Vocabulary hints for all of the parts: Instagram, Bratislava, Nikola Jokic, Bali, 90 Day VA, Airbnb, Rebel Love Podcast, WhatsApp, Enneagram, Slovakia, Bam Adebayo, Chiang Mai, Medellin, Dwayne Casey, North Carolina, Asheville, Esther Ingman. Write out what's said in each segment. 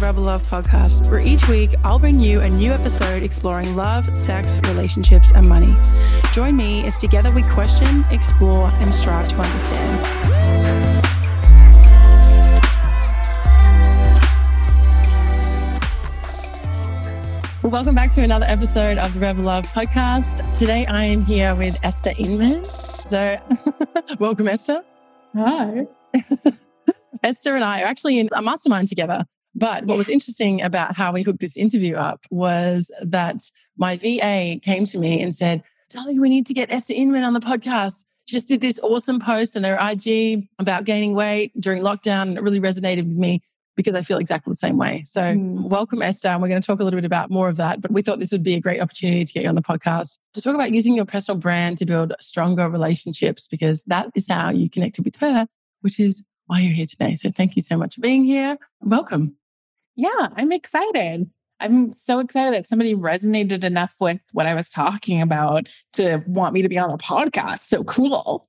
Rebel Love Podcast, where each week I'll bring you a new episode exploring love, sex, relationships, and money. Join me as together we question, explore, and strive to understand. Welcome back to another episode of the Rebel Love Podcast. Today I am here with Esther Ingman. So welcome, Esther. Hi. Esther and I are actually in a mastermind together. But what was interesting about how we hooked this interview up was that my VA came to me and said, Dolly, we need to get Esther Ingman on the podcast. She just did this awesome post on her IG about gaining weight during lockdown, and it really resonated with me because I feel exactly the same way. So welcome, Esther. And we're going to talk a little bit about more of that. But we thought this would be a great opportunity to get you on the podcast to talk about using your personal brand to build stronger relationships, because that is how you connected with her, which is why you're here today. So thank you so much for being here. Welcome. Yeah, I'm excited. I'm so excited that somebody resonated enough with what I was talking about to want me to be on the podcast. So cool.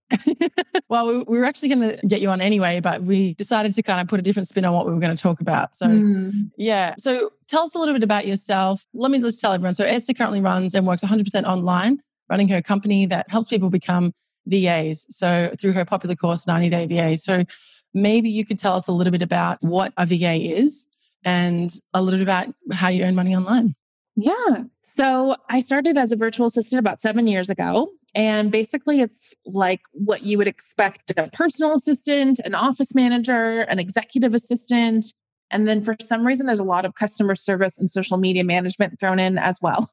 Well, we were actually going to get you on anyway, but we decided to kind of put a different spin on what we were going to talk about. So yeah. So tell us a little bit about yourself. Let me just tell everyone. So Esther currently runs and works 100% online, running her company that helps people become VAs. So through her popular course, 90 Day VA. So maybe you could tell us a little bit about what a VA is and a little bit about how you earn money online. Yeah. So I started as a virtual assistant about 7 years ago. And basically it's like what you would expect a personal assistant, an office manager, an executive assistant. And then for some reason, there's a lot of customer service and social media management thrown in as well.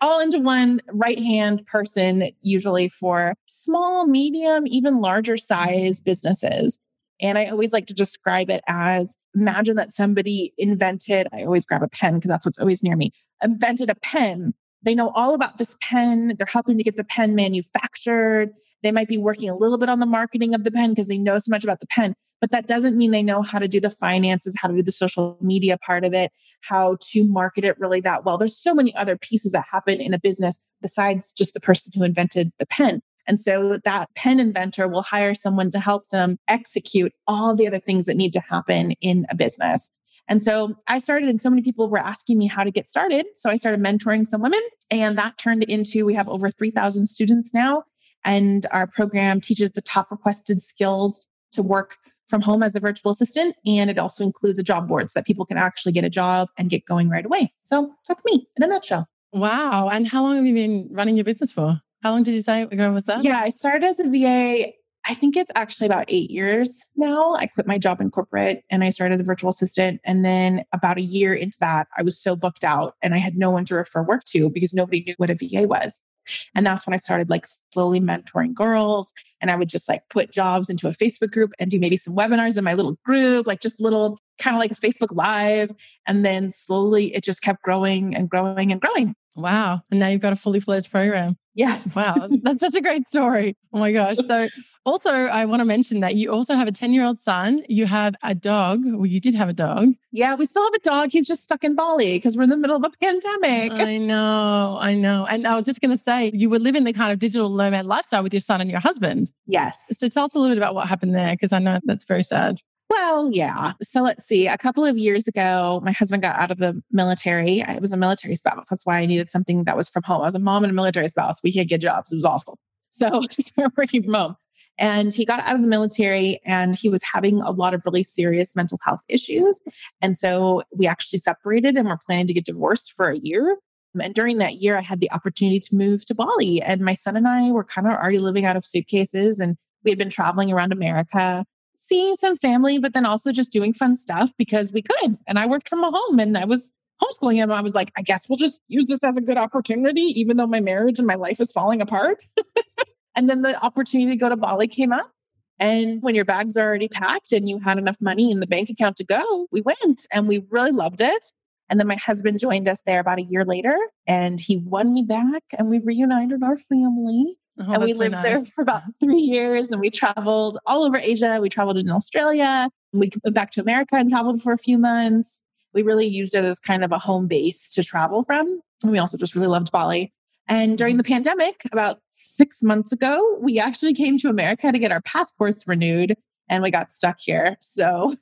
All into one right-hand person, usually for small, medium, even larger size businesses. And I always like to describe it as, imagine that somebody invented, I always grab a pen because that's what's always near me, invented a pen. They know all about this pen. They're helping to get the pen manufactured. They might be working a little bit on the marketing of the pen because they know so much about the pen, but that doesn't mean they know how to do the finances, how to do the social media part of it, how to market it really that well. There's so many other pieces that happen in a business besides just the person who invented the pen. And so that pen inventor will hire someone to help them execute all the other things that need to happen in a business. And so I started, and so many people were asking me how to get started. So I started mentoring some women, and that turned into, we have over 3,000 students now. And our program teaches the top requested skills to work from home as a virtual assistant. And it also includes a job board so that people can actually get a job and get going right away. So that's me in a nutshell. Wow. And how long have you been running your business for? How long did you say we're going with that? Yeah, I started as a VA. I think it's actually about 8 years now. I quit my job in corporate and I started as a virtual assistant. And then about a year into that, I was so booked out and I had no one to refer work to because nobody knew what a VA was. And that's when I started like slowly mentoring girls. And I would just like put jobs into a Facebook group and do maybe some webinars in my little group, like just little kind of like a Facebook Live. And then slowly it just kept growing and growing and growing. Wow. And now you've got a fully fledged program. Yes. Wow. That's such a great story. Oh my gosh. So also I want to mention that you also have a 10-year-old son. You have a dog. Well, you did have a dog. Yeah, we still have a dog. He's just stuck in Bali because we're in the middle of a pandemic. I know. And I was just going to say, you were living the kind of digital nomad lifestyle with your son and your husband. Yes. So tell us a little bit about what happened there, because I know that's very sad. Well, yeah. So let's see. A couple of years ago, my husband got out of the military. I was a military spouse. That's why I needed something that was from home. I was a mom and a military spouse. We can't get jobs. It was awful. So I started working from home. And he got out of the military and he was having a lot of really serious mental health issues. And so we actually separated and we're planning to get divorced for a year. And during that year, I had the opportunity to move to Bali. And my son and I were kind of already living out of suitcases. And we had been traveling around America, seeing some family, but then also just doing fun stuff because we could. And I worked from home and I was homeschooling him. I was like, I guess we'll just use this as a good opportunity, even though my marriage and my life is falling apart. And then the opportunity to go to Bali came up. And when your bags are already packed and you had enough money in the bank account to go, we went and we really loved it. And then my husband joined us there about a year later and he won me back and we reunited our family. Oh, and we lived there for about 3 years and we traveled all over Asia. We traveled in Australia. We went back to America and traveled for a few months. We really used it as kind of a home base to travel from. And we also just really loved Bali. And during the pandemic, about 6 months ago, we actually came to America to get our passports renewed. and we got stuck here. So,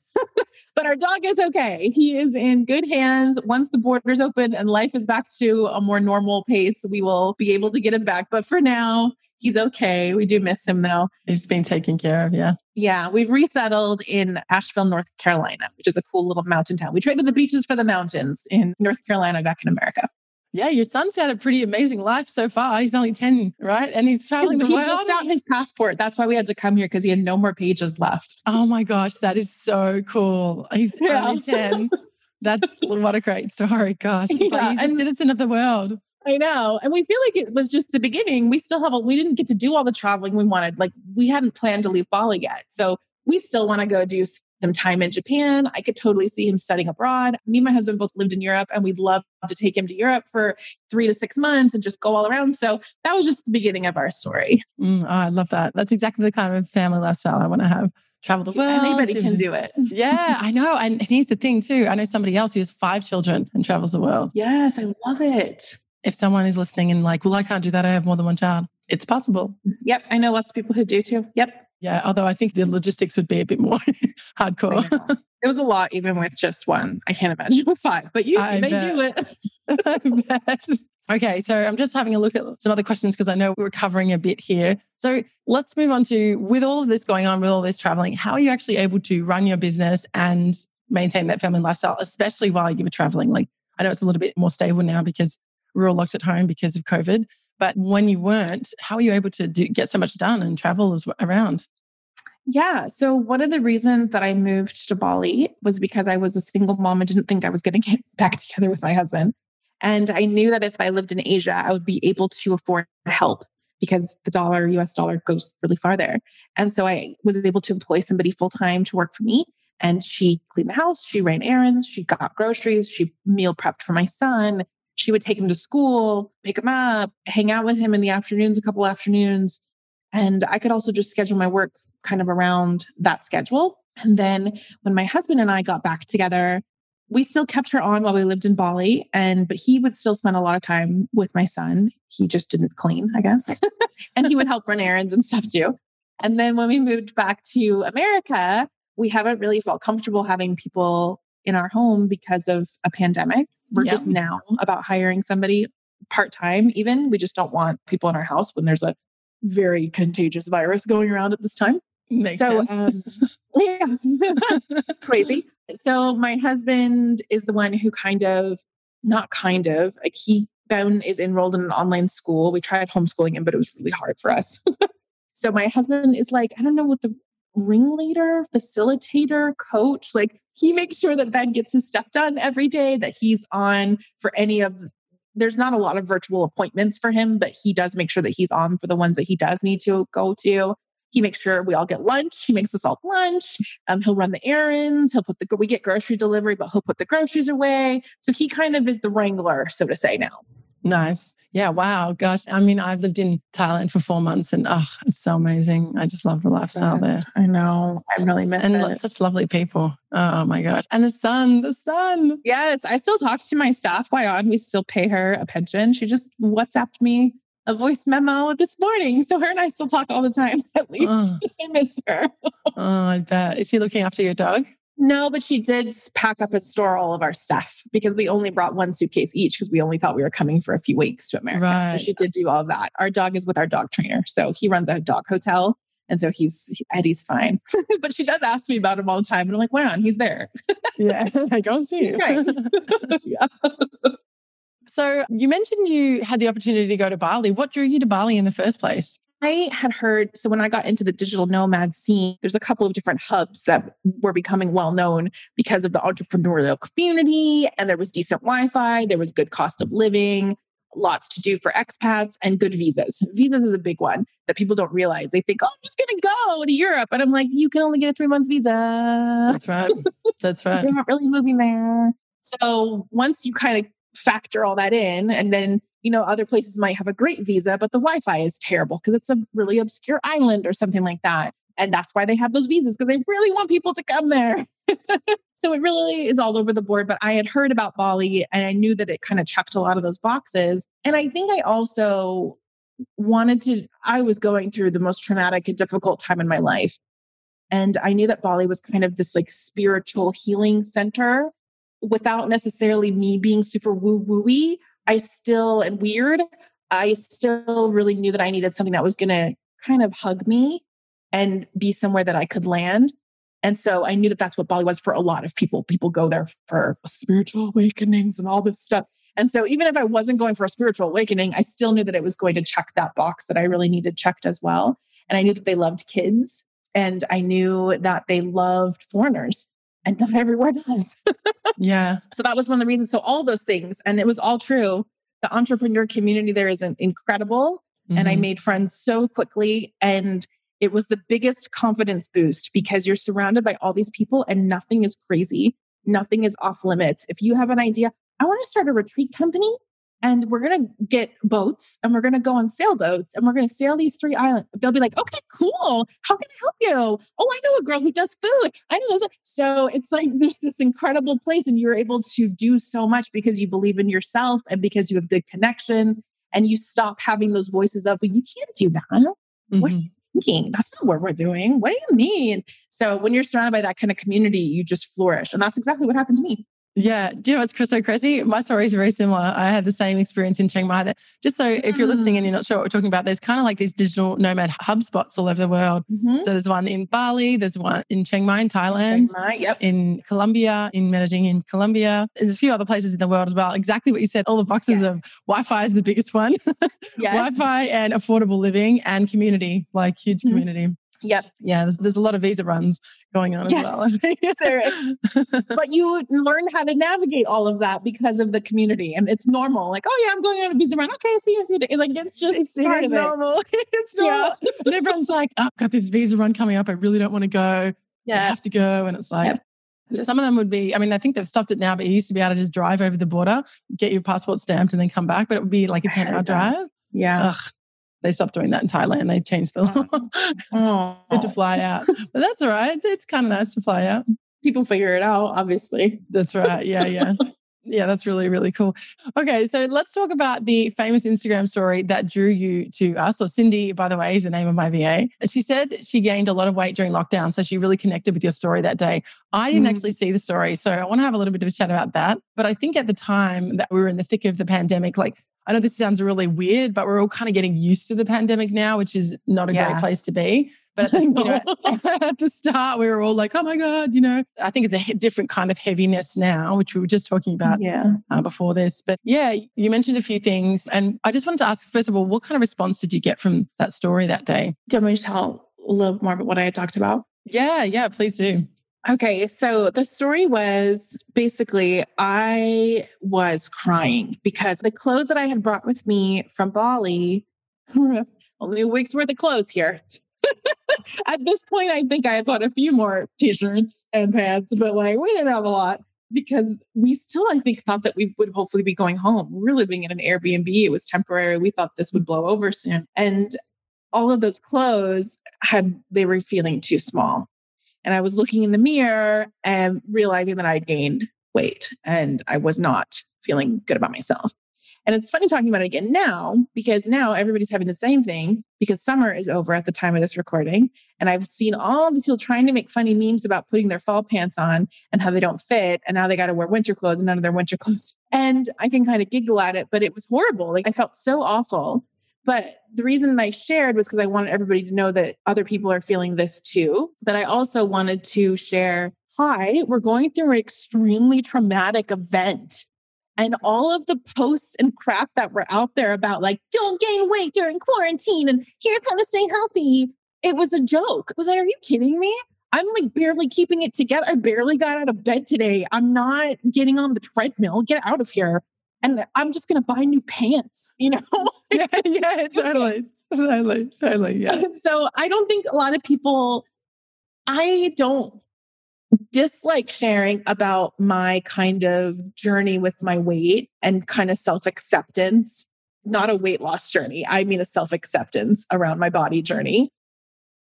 but our dog is okay. He is in good hands. Once the borders open and life is back to a more normal pace, we will be able to get him back. But for now, he's okay. We do miss him though. He's being taken care of. Yeah. Yeah. We've resettled in Asheville, North Carolina, which is a cool little mountain town. We traded the beaches for the mountains in North Carolina back in America. Yeah, your son's had a pretty amazing life so far. He's only 10, right? And he's traveling the world. He looked out his passport. That's why we had to come here, because he had no more pages left. Oh my gosh, that is so cool. He's only 10. That's what a great story. Gosh, he's a citizen of the world. I know. And we feel like it was just the beginning. We still have, we didn't get to do all the traveling we wanted. Like, we hadn't planned to leave Bali yet. So we still want to go do some time in Japan. I could totally see him studying abroad. Me and my husband both lived in Europe, and we'd love to take him to Europe for 3 to 6 months and just go all around. So that was just the beginning of our story. Oh, I love that. That's exactly the kind of family lifestyle I want to have. Travel the world. Anybody can do it. Yeah, I know. And here's the thing too. I know somebody else who has 5 children and travels the world. Yes, I love it. If someone is listening and like, well, I can't do that, I have more than 1 child. It's possible. Yep. I know lots of people who do too. Yep. Yeah. Although I think the logistics would be a bit more hardcore. It was a lot, even with just 1. I can't imagine with 5, but you may do it. Okay. So I'm just having a look at some other questions because I know we're covering a bit here. So let's move on to, with all of this going on, with all this traveling, how are you actually able to run your business and maintain that family lifestyle, especially while you were traveling? Like, I know it's a little bit more stable now because we're all locked at home because of COVID. But when you weren't, how are you able to get so much done and travel around? Yeah. So one of the reasons that I moved to Bali was because I was a single mom and didn't think I was going to get back together with my husband. And I knew that if I lived in Asia, I would be able to afford help because the dollar, US dollar, goes really far there. And so I was able to employ somebody full-time to work for me. And she cleaned the house. She ran errands. She got groceries. She meal prepped for my son. She would take him to school, pick him up, hang out with him in the afternoons, a couple afternoons. And I could also just schedule my work kind of around that schedule. And then when my husband and I got back together, we still kept her on while we lived in Bali. But he would still spend a lot of time with my son. He just didn't clean, I guess. And he would help run errands and stuff too. And then when we moved back to America, we haven't really felt comfortable having people in our home because of a pandemic. We're just now about hiring somebody part-time even. We just don't want people in our house when there's a very contagious virus going around at this time. Makes sense. Crazy. So my husband is the one who Ben is enrolled in an online school. We tried homeschooling him, but it was really hard for us. So my husband is like, I don't know what the ringleader, facilitator, coach, like he makes sure that Ben gets his stuff done every day, that he's on for there's not a lot of virtual appointments for him, but he does make sure that he's on for the ones that he does need to go to. He makes sure we all get lunch. He makes us all lunch. He'll run the errands. We get grocery delivery, but he'll put the groceries away. So he kind of is the wrangler, so to say now. Nice. Yeah. Wow. Gosh. I mean, I've lived in Thailand for 4 months and it's so amazing. I just love the lifestyle there. I know. I really miss it. And such lovely people. Oh my gosh. And the sun. Yes. I still talk to my staff. We still pay her a pension. She just WhatsApped me a voice memo this morning. So her and I still talk all the time. At least I miss her. I bet. Is she looking after your dog? No, but she did pack up and store all of our stuff because we only brought 1 suitcase each because we only thought we were coming for a few weeks to America. Right. So she did do all of that. Our dog is with our dog trainer. So he runs a dog hotel. And so Eddie's fine. But she does ask me about him all the time. And I'm like, wow, he's there. Yeah, I don't see you. Yeah. So you mentioned you had the opportunity to go to Bali. What drew you to Bali in the first place? I had heard, so when I got into the digital nomad scene, there's a couple of different hubs that were becoming well-known because of the entrepreneurial community, and there was decent Wi-Fi, there was good cost of living, lots to do for expats, and good visas. Visas is a big one that people don't realize. They think, I'm just going to go to Europe. And I'm like, you can only get a 3-month visa. That's right. They're not really moving there. So once you kind of factor all that in, and then other places might have a great visa, but the Wi-Fi is terrible because it's a really obscure island or something like that. And that's why they have those visas, because they really want people to come there. So it really is all over the board. But I had heard about Bali and I knew that it kind of checked a lot of those boxes. And I think I also I was going through the most traumatic and difficult time in my life. And I knew that Bali was kind of this like spiritual healing center without necessarily me being super woo-woo-y. I still really knew that I needed something that was going to kind of hug me and be somewhere that I could land. And so I knew that that's what Bali was for a lot of people. People go there for spiritual awakenings and all this stuff. And so even if I wasn't going for a spiritual awakening, I still knew that it was going to check that box that I really needed checked as well. And I knew that they loved kids. And I knew that they loved foreigners. And not everywhere does. Yeah. So that was one of the reasons. So all those things. And it was all true. The entrepreneur community there is incredible. Mm-hmm. And I made friends so quickly. And it was the biggest confidence boost because you're surrounded by all these people and nothing is crazy. Nothing is off limits. If you have an idea, I want to start a retreat company and we're going to get boats and we're going to go on sailboats and we're going to sail these 3 islands. They'll be like, okay, cool. How can I help you? Oh, I know a girl who does food. I know this. So it's like, there's this incredible place and you're able to do so much because you believe in yourself and because you have good connections and you stop having those voices of, well, you can't do that. Mm-hmm. What are you thinking? That's not what we're doing. What do you mean? So when you're surrounded by that kind of community, you just flourish. And that's exactly what happened to me. Yeah. Do you know what's so crazy? My story is very similar. I had the same experience in Chiang Mai. Just so if you're listening and you're not sure what we're talking about, there's kind of like these digital nomad hub spots all over the world. Mm-hmm. So there's one in Bali, there's one in Chiang Mai in Thailand, in Colombia, in Medellin in Colombia. There's a few other places in the world as well. Exactly what you said. All the boxes of Wi-Fi is the biggest one. Wi-Fi and affordable living and community, like huge community. Mm-hmm. Yep. Yeah. There's a lot of visa runs going on as well. I think. There is. But you learn how to navigate all of that because of the community. And it's normal. Like, oh yeah, I'm going on a visa run. Okay, see you. Like, it's just part of normal. It's normal. Yeah. But everyone's like, oh, I've got this visa run coming up. I really don't want to go. Yeah. I have to go. And it's like, some of them would be, I mean, I think they've stopped it now, but you used to be able to just drive over the border, get your passport stamped and then come back. But it would be like a 10-hour drive. Yeah. Ugh. They stopped doing that in Thailand. They changed the law to fly out. But that's all right. It's kind of nice to fly out. People figure it out, obviously. That's right. Yeah, yeah. Yeah, that's really, really cool. Okay, so let's talk about the famous Instagram story that drew you to us. Or Cindy, by the way, is the name of my VA. She said she gained a lot of weight during lockdown, so she really connected with your story that day. I didn't actually see the story, so I want to have a little bit of a chat about that. But I think at the time that we were in the thick of the pandemic, like, I know this sounds really weird, but we're all kind of getting used to the pandemic now, which is not a great place to be. But I think, you know, at the start, we were all like, oh my God, you know, I think it's a different kind of heaviness now, which we were just talking about before this. But yeah, you mentioned a few things. And I just wanted to ask, first of all, what kind of response did you get from that story that day? Do you want me to tell a little more about what I had talked about? Yeah, yeah, please do. Okay. So the story was basically I was crying because the clothes that I had brought with me from Bali, only a week's worth of clothes here. At this point, I think I had bought a few more t-shirts and pants, but like we didn't have a lot because we still, I think, thought that we would hopefully be going home. We were living in an Airbnb. It was temporary. We thought this would blow over soon. And all of those clothes they were feeling too small. And I was looking in the mirror and realizing that I gained weight and I was not feeling good about myself. And it's funny talking about it again now, because now everybody's having the same thing because summer is over at the time of this recording. And I've seen all these people trying to make funny memes about putting their fall pants on and how they don't fit. And now they got to wear winter clothes and none of their winter clothes. And I can kind of giggle at it, but it was horrible. Like I felt so awful. But the reason I shared was because I wanted everybody to know that other people are feeling this too. But I also wanted to share, hi, we're going through an extremely traumatic event. And all of the posts and crap that were out there about like, don't gain weight during quarantine and here's how to stay healthy. It was a joke. I was like, are you kidding me? I'm like barely keeping it together. I barely got out of bed today. I'm not getting on the treadmill. Get out of here. And I'm just going to buy new pants, you know? Totally. Yeah. So I don't think a lot of people, I don't dislike sharing about my kind of journey with my weight and kind of self-acceptance, not a weight loss journey. I mean, a self-acceptance around my body journey.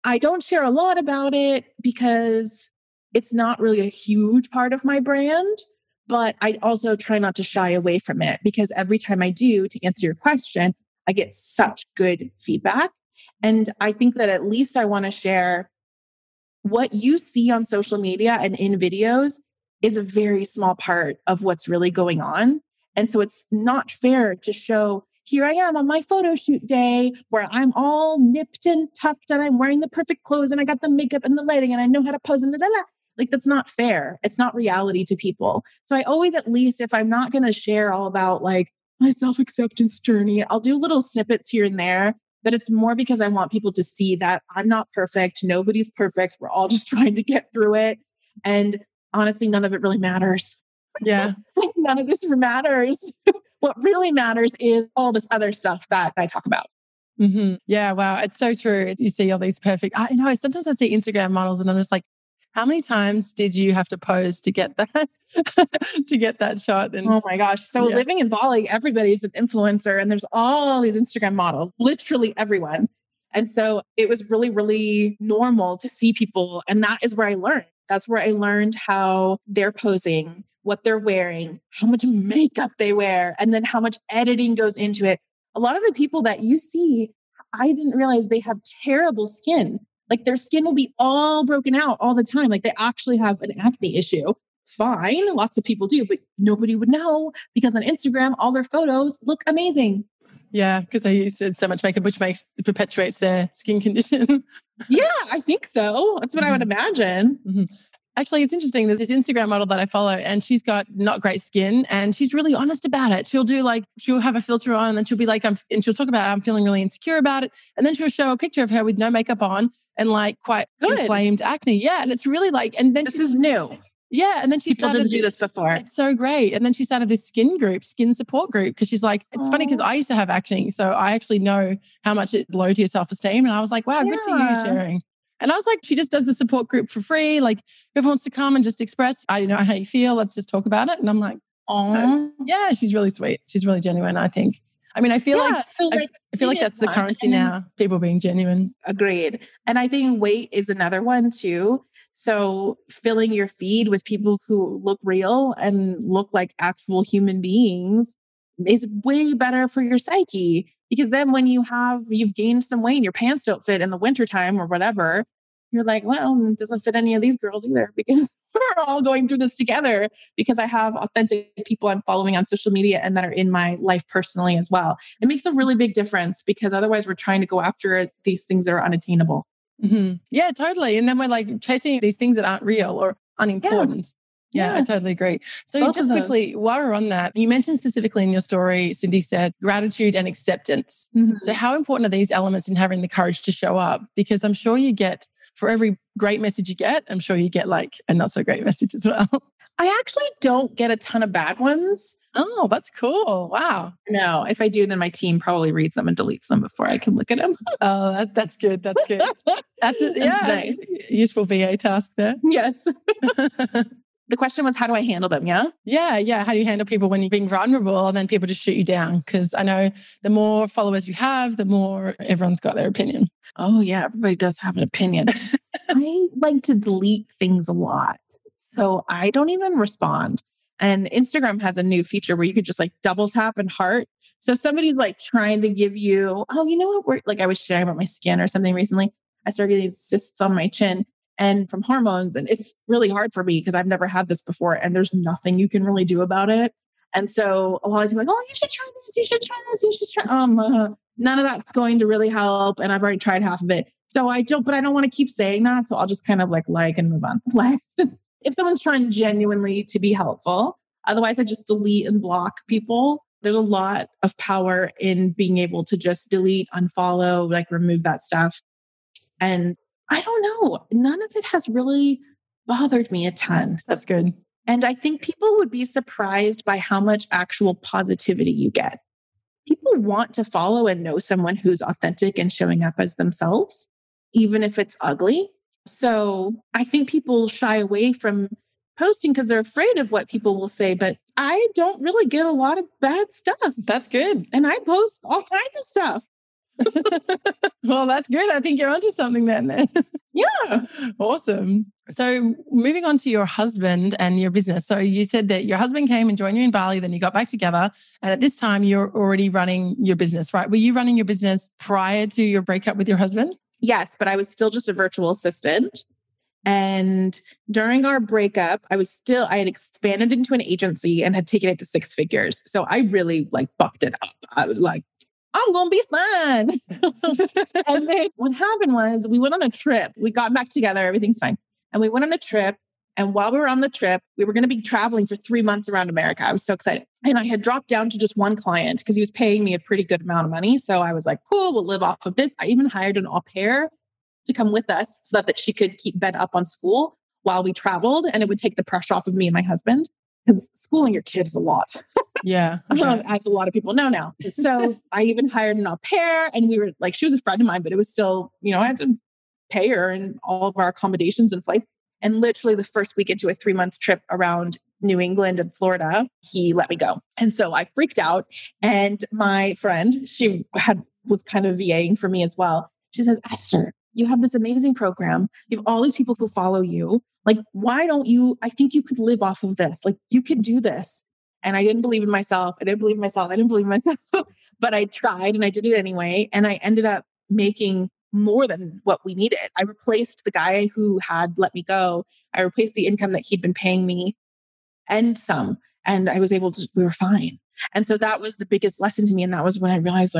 I don't share a lot about it because it's not really a huge part of my brand. But I also try not to shy away from it because every time I do, to answer your question, I get such good feedback. And I think that at least I want to share what you see on social media and in videos is a very small part of what's really going on. And so it's not fair to show, here I am on my photo shoot day where I'm all nipped and tucked and I'm wearing the perfect clothes and I got the makeup and the lighting and I know how to pose and da da da. Like, that's not fair. It's not reality to people. So I always, at least if I'm not going to share all about like my self-acceptance journey, I'll do little snippets here and there, but it's more because I want people to see that I'm not perfect. Nobody's perfect. We're all just trying to get through it. And honestly, none of it really matters. Yeah. None of this matters. What really matters is all this other stuff that I talk about. Mm-hmm. Yeah. Wow. It's so true. You see all these perfect, sometimes I see Instagram models and I'm just like, how many times did you have to pose to get that to get that shot? And oh my gosh. So yeah. Living in Bali, everybody's an influencer and there's all these Instagram models, literally everyone. And so it was really, really normal to see people. And that is where I learned. That's where I learned how they're posing, what they're wearing, how much makeup they wear, and then how much editing goes into it. A lot of the people that you see, I didn't realize they have terrible skin. Like, their skin will be all broken out all the time. Like, they actually have an acne issue. Fine. Lots of people do, but nobody would know because on Instagram, all their photos look amazing. Yeah. Because they use so much makeup, which perpetuates their skin condition. Yeah, I think so. That's what I would imagine. Mm-hmm. Actually, it's interesting. There's this Instagram model that I follow and she's got not great skin and she's really honest about it. She'll do like, she'll have a filter on and then she'll be like, she'll talk about, I'm feeling really insecure about it. And then she'll show a picture of her with no makeup on and like quite inflamed acne. Yeah. And it's really like, and then this is new. Yeah. And then she started, didn't do this before. It's so great. And then she started this skin support group. Cause she's like, it's funny because I used to have acne. So I actually know how much it lowered your self-esteem. And I was like, wow, good for you sharing. And I was like, she just does the support group for free. Like, whoever wants to come and just express, I don't know how you feel. Let's just talk about it. And I'm like, oh, yeah, she's really sweet. She's really genuine, I think. I mean, I feel I feel like that's the currency now, people being genuine. Agreed. And I think weight is another one too. So filling your feed with people who look real and look like actual human beings is way better for your psyche. Because then when you've gained some weight and your pants don't fit in the wintertime or whatever, you're like, well, it doesn't fit any of these girls either because we're all going through this together because I have authentic people I'm following on social media and that are in my life personally as well. It makes a really big difference because otherwise we're trying to go after these things that are unattainable. Mm-hmm. Yeah, totally. And then we're like chasing these things that aren't real or unimportant. Yeah, I totally agree. So just quickly, while we're on that, you mentioned specifically in your story, Cindy said gratitude and acceptance. Mm-hmm. So how important are these elements in having the courage to show up? Because I'm sure you get, for every great message you get, I'm sure you get like a not so great message as well. I actually don't get a ton of bad ones. Oh, that's cool. Wow. No, if I do, then my team probably reads them and deletes them before I can look at them. Oh, that's good. That's good. That's useful VA task there. Yes. The question was, how do I handle them? Yeah. Yeah. Yeah. How do you handle people when you're being vulnerable and then people just shoot you down? Because I know the more followers you have, the more everyone's got their opinion. Oh yeah. Everybody does have an opinion. I like to delete things a lot. So I don't even respond. And Instagram has a new feature where you could just like double tap and heart. So somebody's like trying to give you, oh, you know what? Like I was sharing about my skin or something recently. I started getting cysts on my chin. And from hormones. And it's really hard for me because I've never had this before and there's nothing you can really do about it. And so a lot of people are like, oh, you should try this. You should try this. You should try. None of that's going to really help. And I've already tried half of it. So but I don't want to keep saying that. So I'll just kind of like and move on. Like just if someone's trying genuinely to be helpful, otherwise I just delete and block people. There's a lot of power in being able to just delete, unfollow, like remove that stuff. And I don't know. None of it has really bothered me a ton. That's good. And I think people would be surprised by how much actual positivity you get. People want to follow and know someone who's authentic and showing up as themselves, even if it's ugly. So I think people shy away from posting because they're afraid of what people will say, but I don't really get a lot of bad stuff. That's good. And I post all kinds of stuff. Well, that's good. I think you're onto something then. Yeah. Awesome. So moving on to your husband and your business. So you said that your husband came and joined you in Bali, then you got back together. And at this time, you're already running your business, right? Were you running your business prior to your breakup with your husband? Yes, but I was still just a virtual assistant. And during our breakup, I had expanded into an agency and had taken it to six figures. So I really bucked it up. I was like, I'm going to be fine. And then what happened was we went on a trip. We got back together. Everything's fine. And we went on a trip. And while we were on the trip, we were going to be traveling for 3 months around America. I was so excited. And I had dropped down to just one client because he was paying me a pretty good amount of money. So I was like, cool, we'll live off of this. I even hired an au pair to come with us so that she could keep Ben up on school while we traveled. And it would take the pressure off of me and my husband, because schooling your kid is a lot. Yeah. As a lot of people know now. So I even hired an au pair, and we were like, she was a friend of mine, but it was still, I had to pay her and all of our accommodations and flights. And literally the first week into a 3-month trip around New England and Florida, he let me go. And so I freaked out. And my friend, she was kind of VAing for me as well. She says, Esther, you have this amazing program. You have all these people who follow you. Why don't you? I think you could live off of this. You could do this. And I didn't believe in myself. I didn't believe in myself. But I tried and I did it anyway. And I ended up making more than what we needed. I replaced the guy who had let me go. I replaced the income that he'd been paying me and some. And I was able to, we were fine. And so that was the biggest lesson to me. And that was when I realized,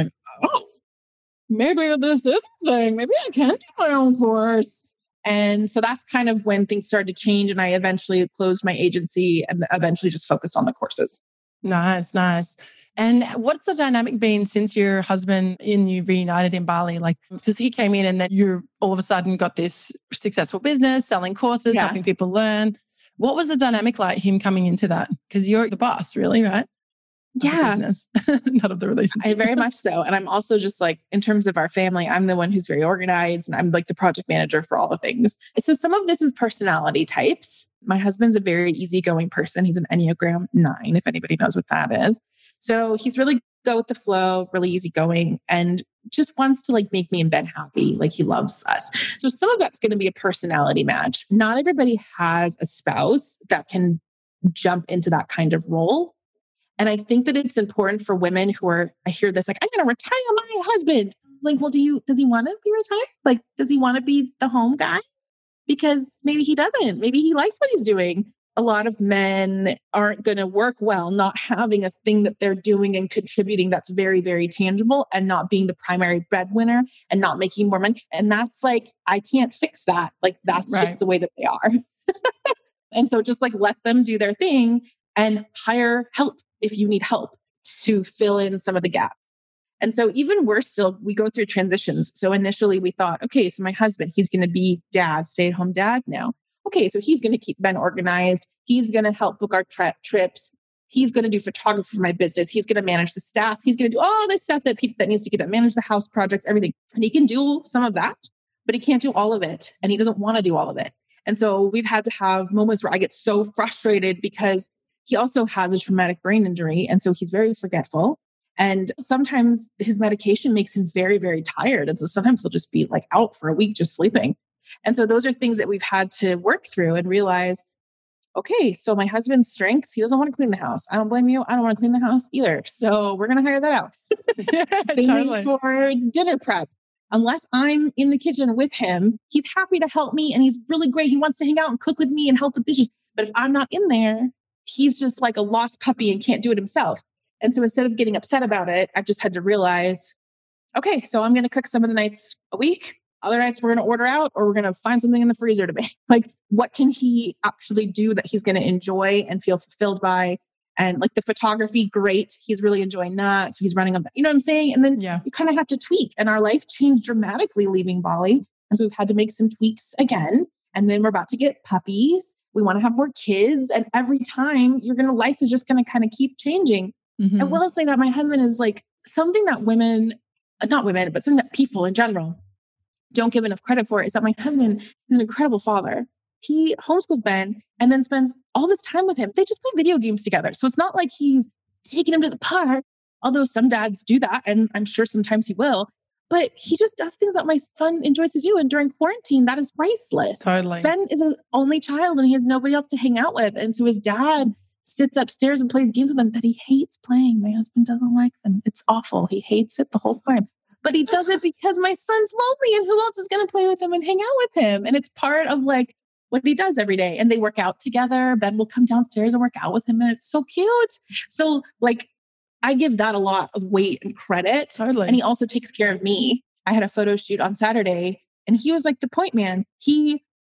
maybe this is a thing. Maybe I can do my own course. And so that's kind of when things started to change. And I eventually closed my agency and eventually just focused on the courses. Nice. And what's the dynamic been since your husband and you reunited in Bali? Because he came in and then you all of a sudden got this successful business, selling courses, helping people learn. What was the dynamic like him coming into that? Because you're the boss, really, right? Yeah. Not of the relationship. I very much so. And I'm also just in terms of our family, I'm the one who's very organized and I'm the project manager for all the things. So some of this is personality types. My husband's a very easygoing person. He's an Enneagram 9, if anybody knows what that is. So he's really go with the flow, really easygoing, and just wants to make me and Ben happy. He loves us. So some of that's going to be a personality match. Not everybody has a spouse that can jump into that kind of role. And I think that it's important for women who are, I hear this, I'm going to retire my husband. Well, does he want to be retired? Does he want to be the home guy? Because maybe he doesn't. Maybe he likes what he's doing. A lot of men aren't going to work well, not having a thing that they're doing and contributing that's very, very tangible, and not being the primary breadwinner and not making more money. And that's I can't fix that. That's right. Just the way that they are. And so just let them do their thing and hire help if you need help to fill in some of the gaps. And so even worse still, we go through transitions. So initially we thought, okay, so my husband, he's going to be dad, stay-at-home dad now. Okay, so he's going to keep Ben organized. He's going to help book our trips. He's going to do photography for my business. He's going to manage the staff. He's going to do all this stuff that needs to get done, manage the house projects, everything. And he can do some of that, but he can't do all of it. And he doesn't want to do all of it. And so we've had to have moments where I get so frustrated because he also has a traumatic brain injury. And so he's very forgetful. And sometimes his medication makes him very, very tired. And so sometimes he'll just be out for a week, just sleeping. And so those are things that we've had to work through and realize, okay, so my husband's strengths, he doesn't want to clean the house. I don't blame you. I don't want to clean the house either. So we're going to hire that out. Totally. For dinner prep. Unless I'm in the kitchen with him, he's happy to help me and he's really great. He wants to hang out and cook with me and help with dishes. But if I'm not in there, he's just like a lost puppy and can't do it himself. And so instead of getting upset about it, I've just had to realize, okay, so I'm going to cook some of the nights a week. Other nights we're going to order out, or we're going to find something in the freezer to make. What can he actually do that he's going to enjoy and feel fulfilled by? And the photography, great. He's really enjoying that. So he's running on that. You know what I'm saying? And then you kind of have to tweak. And our life changed dramatically leaving Bali. And so we've had to make some tweaks again. And then we're about to get puppies. We want to have more kids. And every time life is just going to kind of keep changing. Mm-hmm. I will say that my husband is something that something that people in general don't give enough credit for, is that my husband is an incredible father. He homeschools Ben and then spends all this time with him. They just play video games together. So it's not like he's taking him to the park, although some dads do that. And I'm sure sometimes he will, but he just does things that my son enjoys to do. And during quarantine, that is priceless. Totally. Ben is an only child and he has nobody else to hang out with. And so his dad sits upstairs and plays games with him that he hates playing. My husband doesn't like them. It's awful. He hates it the whole time. But he does it because my son's lonely and who else is going to play with him and hang out with him? And it's part of what he does every day. And they work out together. Ben will come downstairs and work out with him. And it's so cute. So like, I give that a lot of weight and credit. Totally. And he also takes care of me. I had a photo shoot on Saturday and he was like the point man.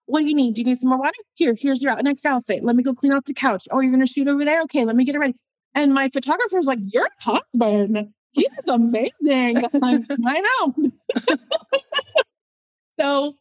What do you need? Do you need some more water? Here's your next outfit. Let me go clean out the couch. Oh, you're going to shoot over there? Okay, let me get it ready. And my photographer was like, your husband, he's amazing. I'm like, I know. So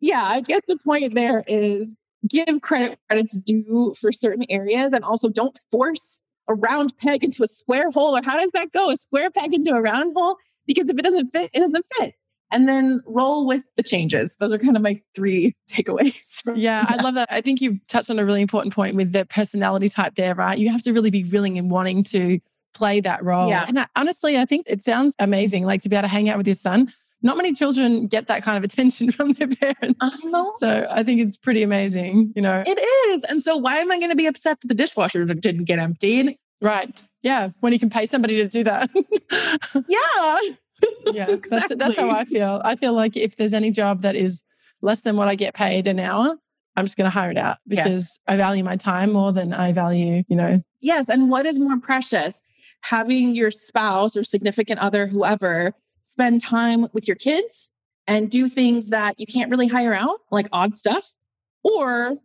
yeah, I guess the point there is give credit's due for certain areas and also don't force a round peg into a square hole. Or how does that go? A square peg into a round hole? Because if it doesn't fit, it doesn't fit. And then roll with the changes. Those are kind of my three takeaways. I love that. I think you touched on a really important point with the personality type there, right? You have to really be willing and wanting to play that role. Yeah. And I think it sounds amazing, like to be able to hang out with your son. Not many children get that kind of attention from their parents. I know. So I think it's pretty amazing, you know. It is. And so why am I going to be upset that the dishwasher didn't get emptied? Right. Yeah. When you can pay somebody to do that. Yeah. Yeah, exactly. That's how I feel. I feel like if there's any job that is less than what I get paid an hour, I'm just going to hire it out because I value my time more than I value, you know. Yes. And what is more precious? Having your spouse or significant other, whoever, spend time with your kids and do things that you can't really hire out, like odd stuff, or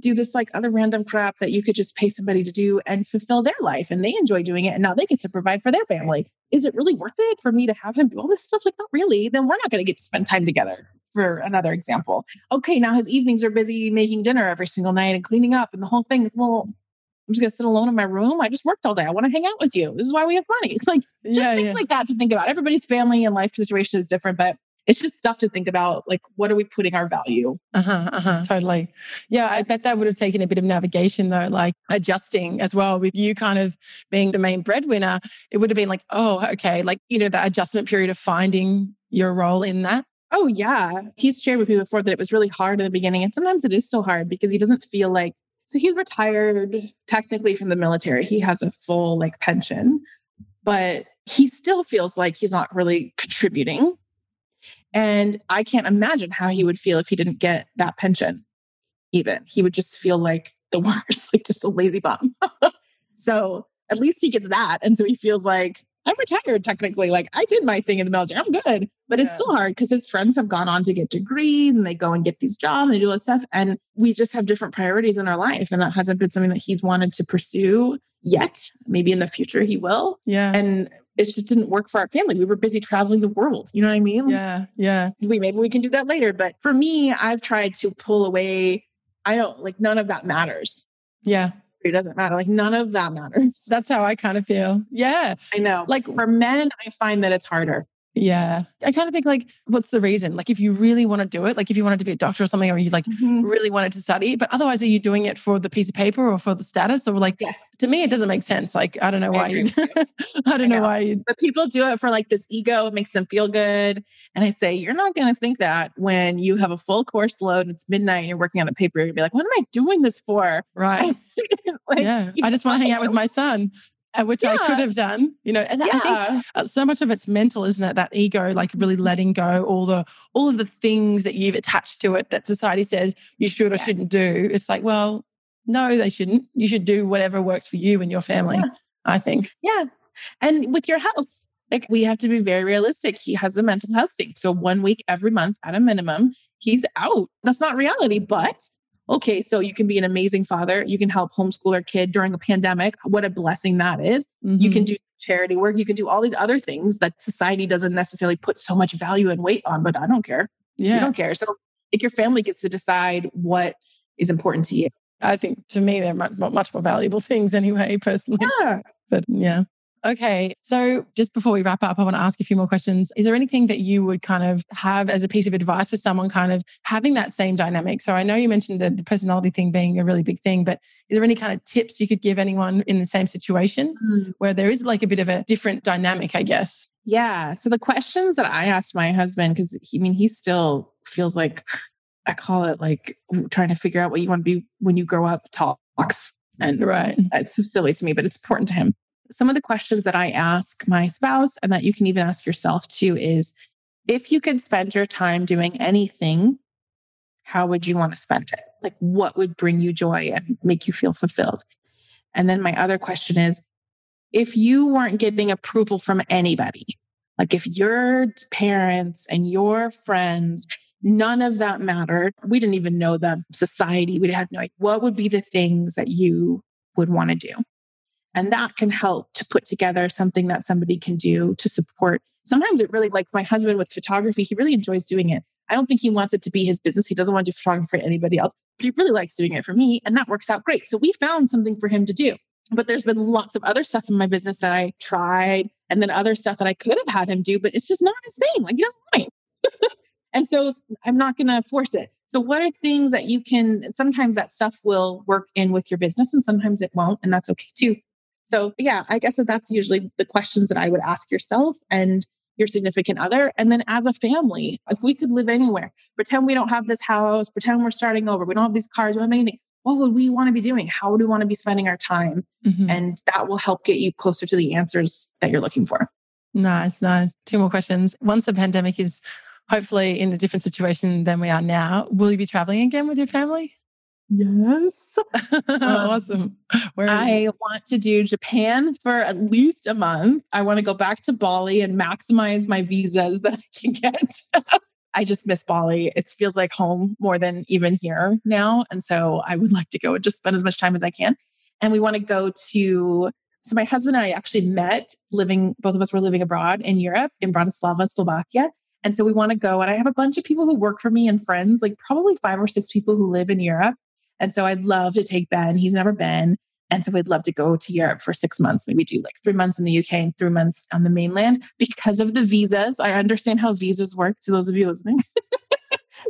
do this like other random crap that you could just pay somebody to do and fulfill their life and they enjoy doing it and now they get to provide for their family. Is it really worth it for me to have him do all this stuff? Like, not really. Then we're not going to get to spend time together, for another example. Okay, now his evenings are busy making dinner every single night and cleaning up and the whole thing. Well, I'm just going to sit alone in my room. I just worked all day. I want to hang out with you. This is why we have money. Like, just things like that to think about. Everybody's family and life situation is different, but it's just stuff to think about. Like, what are we putting our value? Totally. Yeah. I bet that would have taken a bit of navigation though, like adjusting as well with you kind of being the main breadwinner. It would have been like, oh, okay. Like, you know, that adjustment period of finding your role in that. Oh yeah. He's shared with me before that it was really hard in the beginning. And sometimes it is still hard because he doesn't feel like, so he's retired technically from the military. He has a full like pension, but he still feels like he's not really contributing. And I can't imagine how he would feel if he didn't get that pension even. He would just feel like the worst, like just a lazy bum. So at least he gets that. And so he feels like, I'm retired technically. Like I did my thing in the military. I'm good. But it's still hard because his friends have gone on to get degrees and they go and get these jobs and they do all this stuff. And we just have different priorities in our life. And that hasn't been something that he's wanted to pursue yet. Maybe in the future he will. Yeah. And it just didn't work for our family. We were busy traveling the world. You know what I mean? Yeah. Yeah. Maybe we can do that later. But for me, I've tried to pull away. I don't like, none of that matters. Yeah. It doesn't matter. Like none of that matters. That's how I kind of feel. Yeah. I know. Like for men, I find that it's harder. Yeah. I kind of think like, what's the reason? Like if you really want to do it, like if you wanted to be a doctor or something, or you like really wanted to study, but otherwise are you doing it for the piece of paper or for the status? Or like, to me, it doesn't make sense. Like, I don't know why. But people do it for like this ego. It makes them feel good. And I say, you're not going to think that when you have a full course load and it's midnight and you're working on a paper, you'll be like, what am I doing this for? Right. I just want to hang out with my son. Which I could have done, you know, and I think so much of it's mental, isn't it? That ego, like really letting go all of the things that you've attached to it that society says you should or shouldn't do. It's like, well, no, they shouldn't. You should do whatever works for you and your family, I think. Yeah. And with your health, like we have to be very realistic. He has a mental health thing. So 1 week every month at a minimum, he's out. That's not reality, but okay, so you can be an amazing father. You can help homeschool our kid during a pandemic. What a blessing that is. Mm-hmm. You can do charity work. You can do all these other things that society doesn't necessarily put so much value and weight on, but I don't care. Yeah. You don't care. So if your family gets to decide what is important to you. I think to me, they're much more valuable things anyway, personally. Yeah. But yeah. Okay. So just before we wrap up, I want to ask a few more questions. Is there anything that you would kind of have as a piece of advice for someone kind of having that same dynamic? So I know you mentioned the personality thing being a really big thing, but is there any kind of tips you could give anyone in the same situation where there is like a bit of a different dynamic, I guess? Yeah. So the questions that I asked my husband, because he still feels like, I call it like trying to figure out what you want to be when you grow up talks. And it's so silly to me, but it's important to him. Some of the questions that I ask my spouse and that you can even ask yourself too is, if you could spend your time doing anything, how would you want to spend it? Like, what would bring you joy and make you feel fulfilled? And then my other question is, if you weren't getting approval from anybody, like if your parents and your friends, none of that mattered, we didn't even know them, society, we had no idea, what would be the things that you would want to do? And that can help to put together something that somebody can do to support. Sometimes it really, like my husband with photography, he really enjoys doing it. I don't think he wants it to be his business. He doesn't want to do photography for anybody else, but he really likes doing it for me. And that works out great. So we found something for him to do. But there's been lots of other stuff in my business that I tried, and then other stuff that I could have had him do, but it's just not his thing. Like, he doesn't want it. And so I'm not going to force it. So what are things that you can, sometimes that stuff will work in with your business and sometimes it won't. And that's okay too. So yeah, I guess that's usually the questions that I would ask yourself and your significant other. And then as a family, if we could live anywhere, pretend we don't have this house, pretend we're starting over, we don't have these cars, we don't have anything. What would we want to be doing? How would we want to be spending our time? Mm-hmm. And that will help get you closer to the answers that you're looking for. Nice. Two more questions. Once the pandemic is hopefully in a different situation than we are now, will you be traveling again with your family? Yes. Awesome. I want to do Japan for at least a month. I want to go back to Bali and maximize my visas that I can get. I just miss Bali. It feels like home more than even here now. And so I would like to go and just spend as much time as I can. And we want to go to... So my husband and I actually met both of us were living abroad in Europe, in Bratislava, Slovakia. And so we want to go. And I have a bunch of people who work for me and friends, like probably 5 or 6 people who live in Europe. And so I'd love to take Ben. He's never been. And so we'd love to go to Europe for 6 months, maybe do like 3 months in the UK and 3 months on the mainland because of the visas. I understand how visas work to those of you listening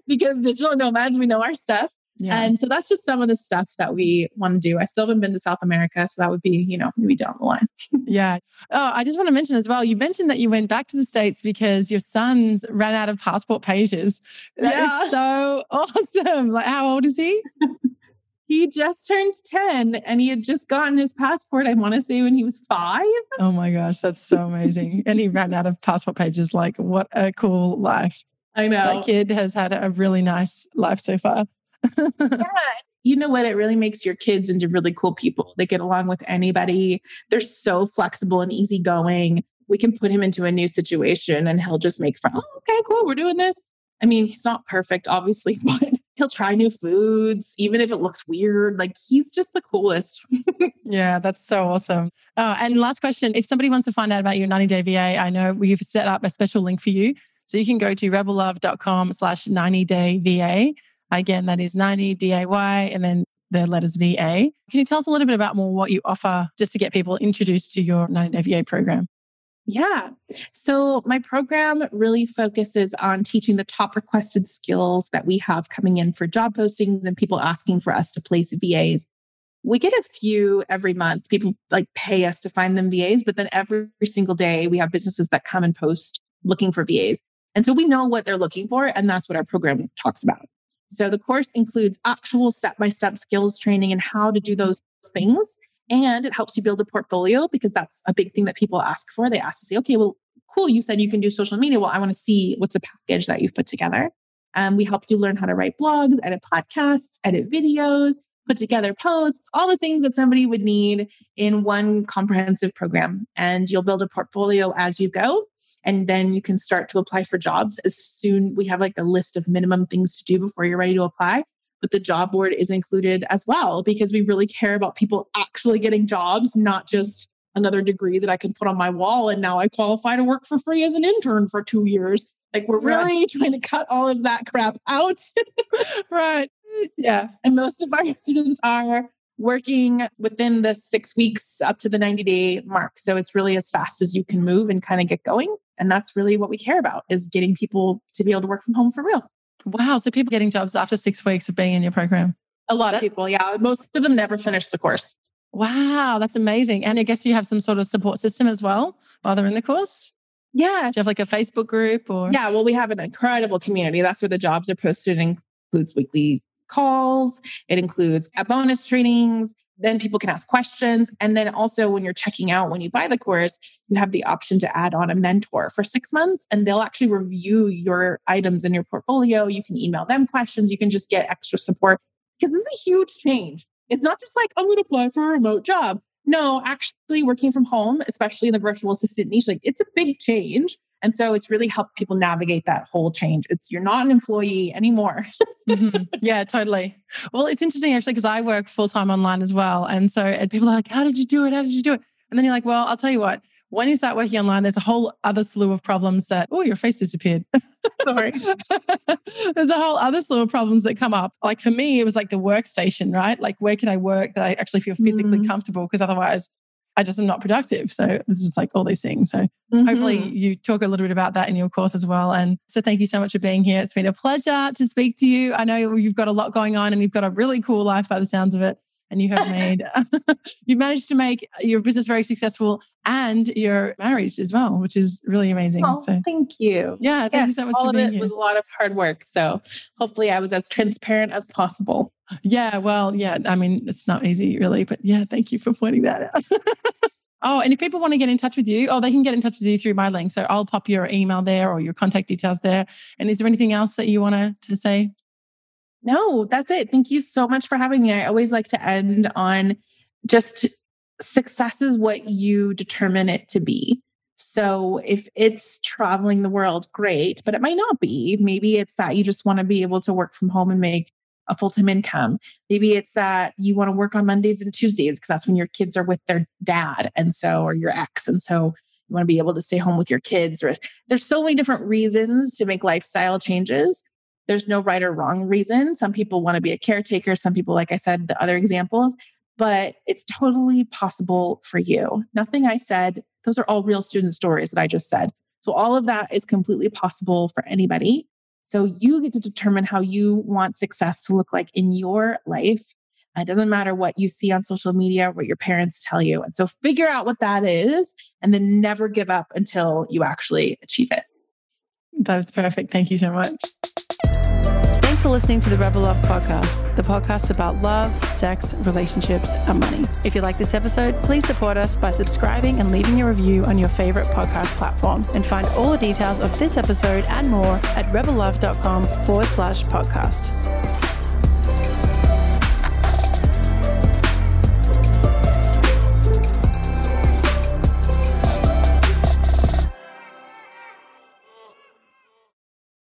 because digital nomads, we know our stuff. Yeah. And so that's just some of the stuff that we want to do. I still haven't been to South America. So that would be, maybe down the line. Yeah. Oh, I just want to mention as well, you mentioned that you went back to the States because your sons ran out of passport pages. That is so awesome. Like, how old is he? He just turned 10 and he had just gotten his passport, I want to say, when he was 5. Oh my gosh, that's so amazing. And he ran out of passport pages. Like, what a cool life. I know. That kid has had a really nice life so far. Yeah. You know what? It really makes your kids into really cool people. They get along with anybody. They're so flexible and easygoing. We can put him into a new situation and he'll just make fun. Oh, okay, cool. We're doing this. I mean, he's not perfect, obviously, but he'll try new foods, even if it looks weird. Like, he's just the coolest. Yeah, that's so awesome. And last question. If somebody wants to find out about your 90 Day VA, I know we've set up a special link for you. So you can go to rebellove.com/90 Day VA. Again, that is 90 DAY and then the letters VA. Can you tell us a little bit about more what you offer just to get people introduced to your 90 Day VA program? Yeah. So my program really focuses on teaching the top requested skills that we have coming in for job postings and people asking for us to place VAs. We get a few every month. People like pay us to find them VAs, but then every single day we have businesses that come and post looking for VAs. And so we know what they're looking for, and that's what our program talks about. So the course includes actual step-by-step skills training and how to do those things. And it helps you build a portfolio because that's a big thing that people ask for. They ask to say, okay, well, cool. You said you can do social media. Well, I want to see what's a package that you've put together. We help you learn how to write blogs, edit podcasts, edit videos, put together posts, all the things that somebody would need in one comprehensive program. And you'll build a portfolio as you go. And then you can start to apply for jobs as soon. We have like a list of minimum things to do before you're ready to apply. But the job board is included as well, because we really care about people actually getting jobs, not just another degree that I can put on my wall. And now I qualify to work for free as an intern for 2 years. Like, we're really trying to cut all of that crap out. Right. Yeah. And most of our students are working within the 6 weeks up to the 90-day mark. So it's really as fast as you can move and kind of get going. And that's really what we care about, is getting people to be able to work from home for real. Wow. So people getting jobs after 6 weeks of being in your program? A lot of people. Yeah. Most of them never finish the course. Wow. That's amazing. And I guess you have some sort of support system as well while they're in the course? Yeah. Do you have like a Facebook group or? Yeah. Well, we have an incredible community. That's where the jobs are posted. It includes weekly calls. It includes bonus trainings. Then people can ask questions. And then also when you're checking out, when you buy the course, you have the option to add on a mentor for 6 months, and they'll actually review your items in your portfolio. You can email them questions. You can just get extra support. Because this is a huge change. It's not just like, I'm going to apply for a remote job. No, actually working from home, especially in the virtual assistant niche, like it's a big change. And so it's really helped people navigate that whole change. It's you're not an employee anymore. Mm-hmm. Yeah, totally. Well, it's interesting actually, because I work full-time online as well. And so people are like, how did you do it? How did you do it? And then you're like, well, I'll tell you what, when you start working online, there's a whole other slew of problems that, oh, your face disappeared. Sorry. There's a whole other slew of problems that come up. Like for me, it was like the workstation, right? Like where can I work that I actually feel physically comfortable? Because otherwise I just am not productive. So this is like all these things. So hopefully you talk a little bit about that in your course as well. And so thank you so much for being here. It's been a pleasure to speak to you. I know you've got a lot going on and you've got a really cool life by the sounds of it. And you have made, you've managed to make your business very successful and your marriage as well, which is really amazing. Oh, so thank you. Yeah. Thank you so much for being here. All of it was a lot of hard work. So hopefully I was as transparent as possible. Yeah. Well, yeah. I mean, it's not easy really, but yeah, thank you for pointing that out. Oh, and if people want to get in touch with you, they can get in touch with you through my link. So I'll pop your email there or your contact details there. And is there anything else that you want to say? No, that's it. Thank you so much for having me. I always like to end on just success is what you determine it to be. So if it's traveling the world, great, but it might not be. Maybe it's that you just want to be able to work from home and make a full-time income. Maybe it's that you want to work on Mondays and Tuesdays because that's when your kids are with their dad and so, or your ex. And so you want to be able to stay home with your kids. There's so many different reasons to make lifestyle changes. There's no right or wrong reason. Some people want to be a caretaker. Some people, like I said, the other examples, but it's totally possible for you. Nothing I said, those are all real student stories that I just said. So all of that is completely possible for anybody. So you get to determine how you want success to look like in your life. It doesn't matter what you see on social media, what your parents tell you. And so figure out what that is and then never give up until you actually achieve it. That is perfect. Thank you so much. Thanks for listening to the Rebel Love Podcast, the podcast about love, sex, relationships, and money. If you like this episode, please support us by subscribing and leaving a review on your favorite podcast platform. And find all the details of this episode and more at rebellove.com/podcast.